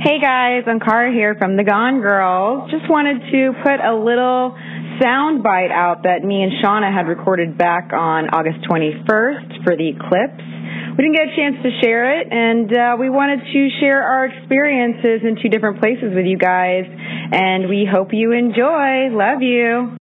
Hey guys, Ankara here from The Gone Girls. Just wanted to put a little soundbite out that me and Shauna had recorded back on August 21st for the eclipse. We didn't get a chance to share it, and we wanted to share our experiences in two different places with you guys, and we hope you enjoy. Love you.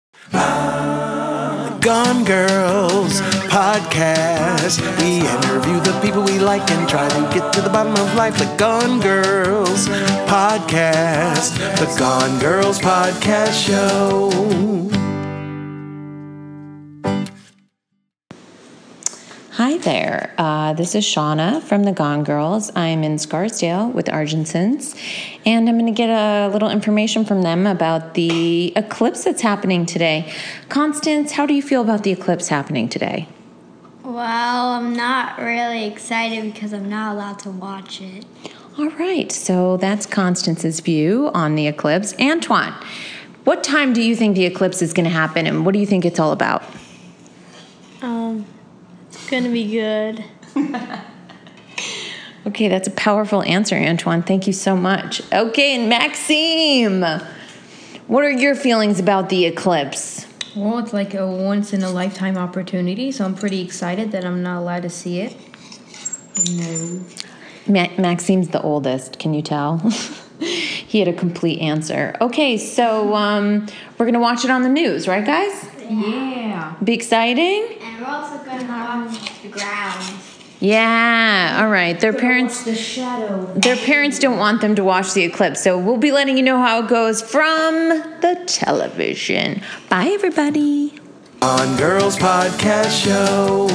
Gone Girls podcast. We interview the people we like and try to get to the bottom of life. The Gone Girls podcast. The Gone Girls podcast show. Hi there. This is Shauna from The Gone Girls. I'm in Scarsdale with Argensons, and I'm going to get a little information from them about the eclipse that's happening today. Constance, how do you feel about the eclipse happening today? Well, I'm not really excited because I'm not allowed to watch it. All right. So that's Constance's view on the eclipse. Antoine, what time do you think the eclipse is going to happen, and what do you think it's all about? Gonna be good. Okay, that's a powerful answer, Antoine. Thank you so much. Okay, and Maxime, what are your feelings about the eclipse? Well, it's like a once-in-a-lifetime opportunity, so I'm pretty excited that I'm not allowed to see it. No. Maxime's the oldest, can you tell? He had a complete answer. Okay, so we're going to watch it on the news, right, guys? Yeah. Be exciting. And we're also going to watch the ground. Yeah. All right. Their parents. The shadow. Their parents don't want them to watch the eclipse, so we'll be letting you know how it goes from the television. Bye, everybody. On Girls Podcast Show.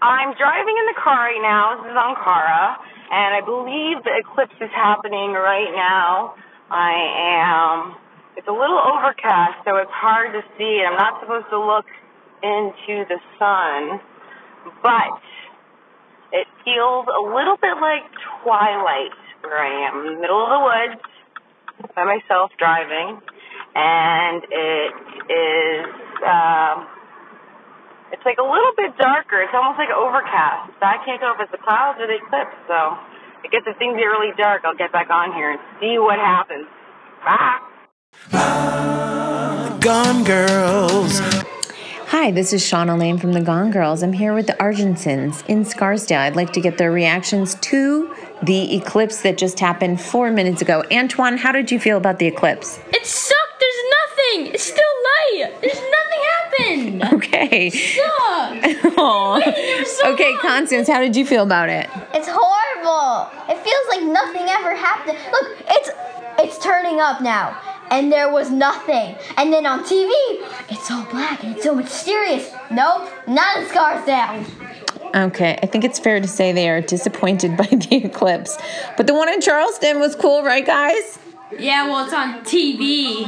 I'm driving in the car right now. This is Ankara, and I believe the eclipse is happening right now. It's a little overcast, so it's hard to see. I'm not supposed to look into the sun, but it feels a little bit like twilight where I am in the middle of the woods by myself driving, and it is, it's like a little bit darker. It's almost like overcast. I can't tell if it's the clouds or the eclipse, so I guess if things get really dark, I'll get back on here and see what happens. Bye! Gone Girls. Hi, this is Shauna Lane from The Gone Girls. I'm here with the Argensons in Scarsdale. I'd like to get their reactions to the eclipse that just happened 4 minutes ago. Antoine, how did you feel about the eclipse? It sucked. There's nothing. It's still light. There's nothing happened. Okay. It sucked. Okay, Constance, how did you feel about it? It's horrible. It feels like nothing ever happened. Look, it's turning up now. And there was nothing. And then on TV, it's all black and it's so mysterious. Nope, not in Scarsdale. Okay, I think it's fair to say they are disappointed by the eclipse. But the one in Charleston was cool, right, guys? Yeah, well, it's on TV.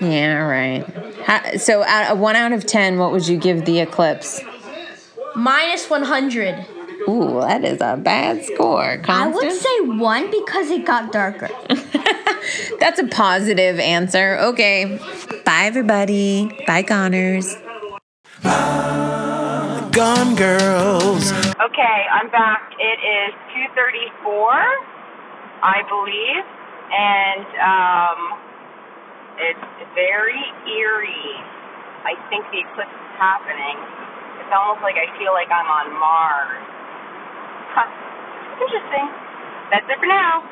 Yeah, right. So, 1 out of 10, what would you give the eclipse? Minus 100. Ooh, that is a bad score, Constance. I would say 1 because it got darker. That's a positive answer. Okay. Bye, everybody. Bye, Goners. Gone Girls. Okay, I'm back. It is 2:34, I believe. And it's very eerie. I think the eclipse is happening. It's almost like I feel like I'm on Mars. Huh. Interesting. That's it for now.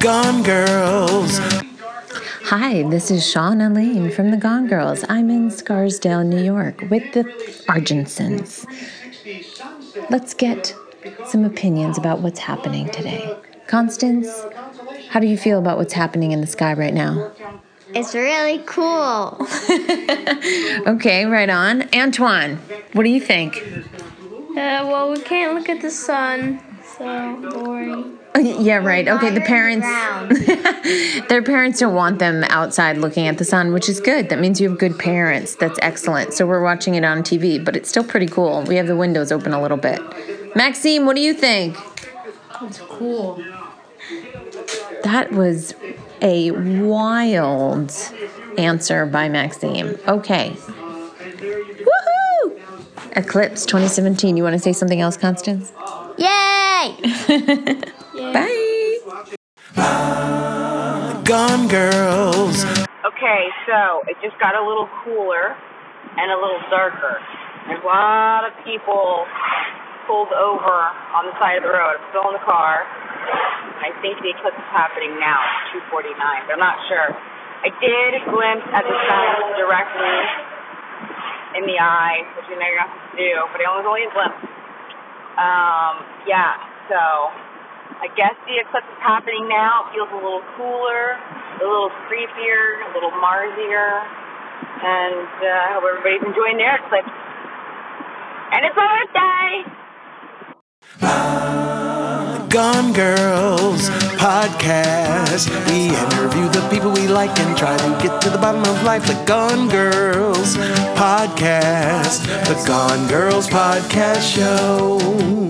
Gone Girls. Hi, this is Shauna Lane from The Gone Girls. I'm in Scarsdale, New Yoryork with the Argensons. Let's get some opinions about what's happening today. Constance, how do you feel about what's happening in the sky right now? It's really cool. Okay, right on. Antoine, what do you think? Well, we can't look at the sun, so boring. Yeah, right. Okay, the parents, their parents don't want them outside looking at the sun, which is good. That means you have good parents. That's excellent. So we're watching it on TV, but it's still pretty cool. We have the windows open a little bit. Maxime, what do you think? It's cool. That was a wild answer by Maxime. Okay. Woohoo! Eclipse 2017. You want to say something else, Constance? Yay! Bye. Gone Girls. Okay, so it just got a little cooler and a little darker. And a lot of people pulled over on the side of the road. I'm still in the car. I think the eclipse is happening now, 2:49, but I'm not sure. I did glimpse at the sun directly in the eye, which you know you're not supposed to do, but it was only a glimpse. Yeah, so I guess the eclipse is happening now. It feels a little cooler, a little creepier, a little Marsier, and I hope everybody's enjoying their eclipse. And it's my birthday! The Gone Girls podcast. We interview the people we like and try to get to the bottom of life. The Gone Girls podcast. The Gone Girls podcast show.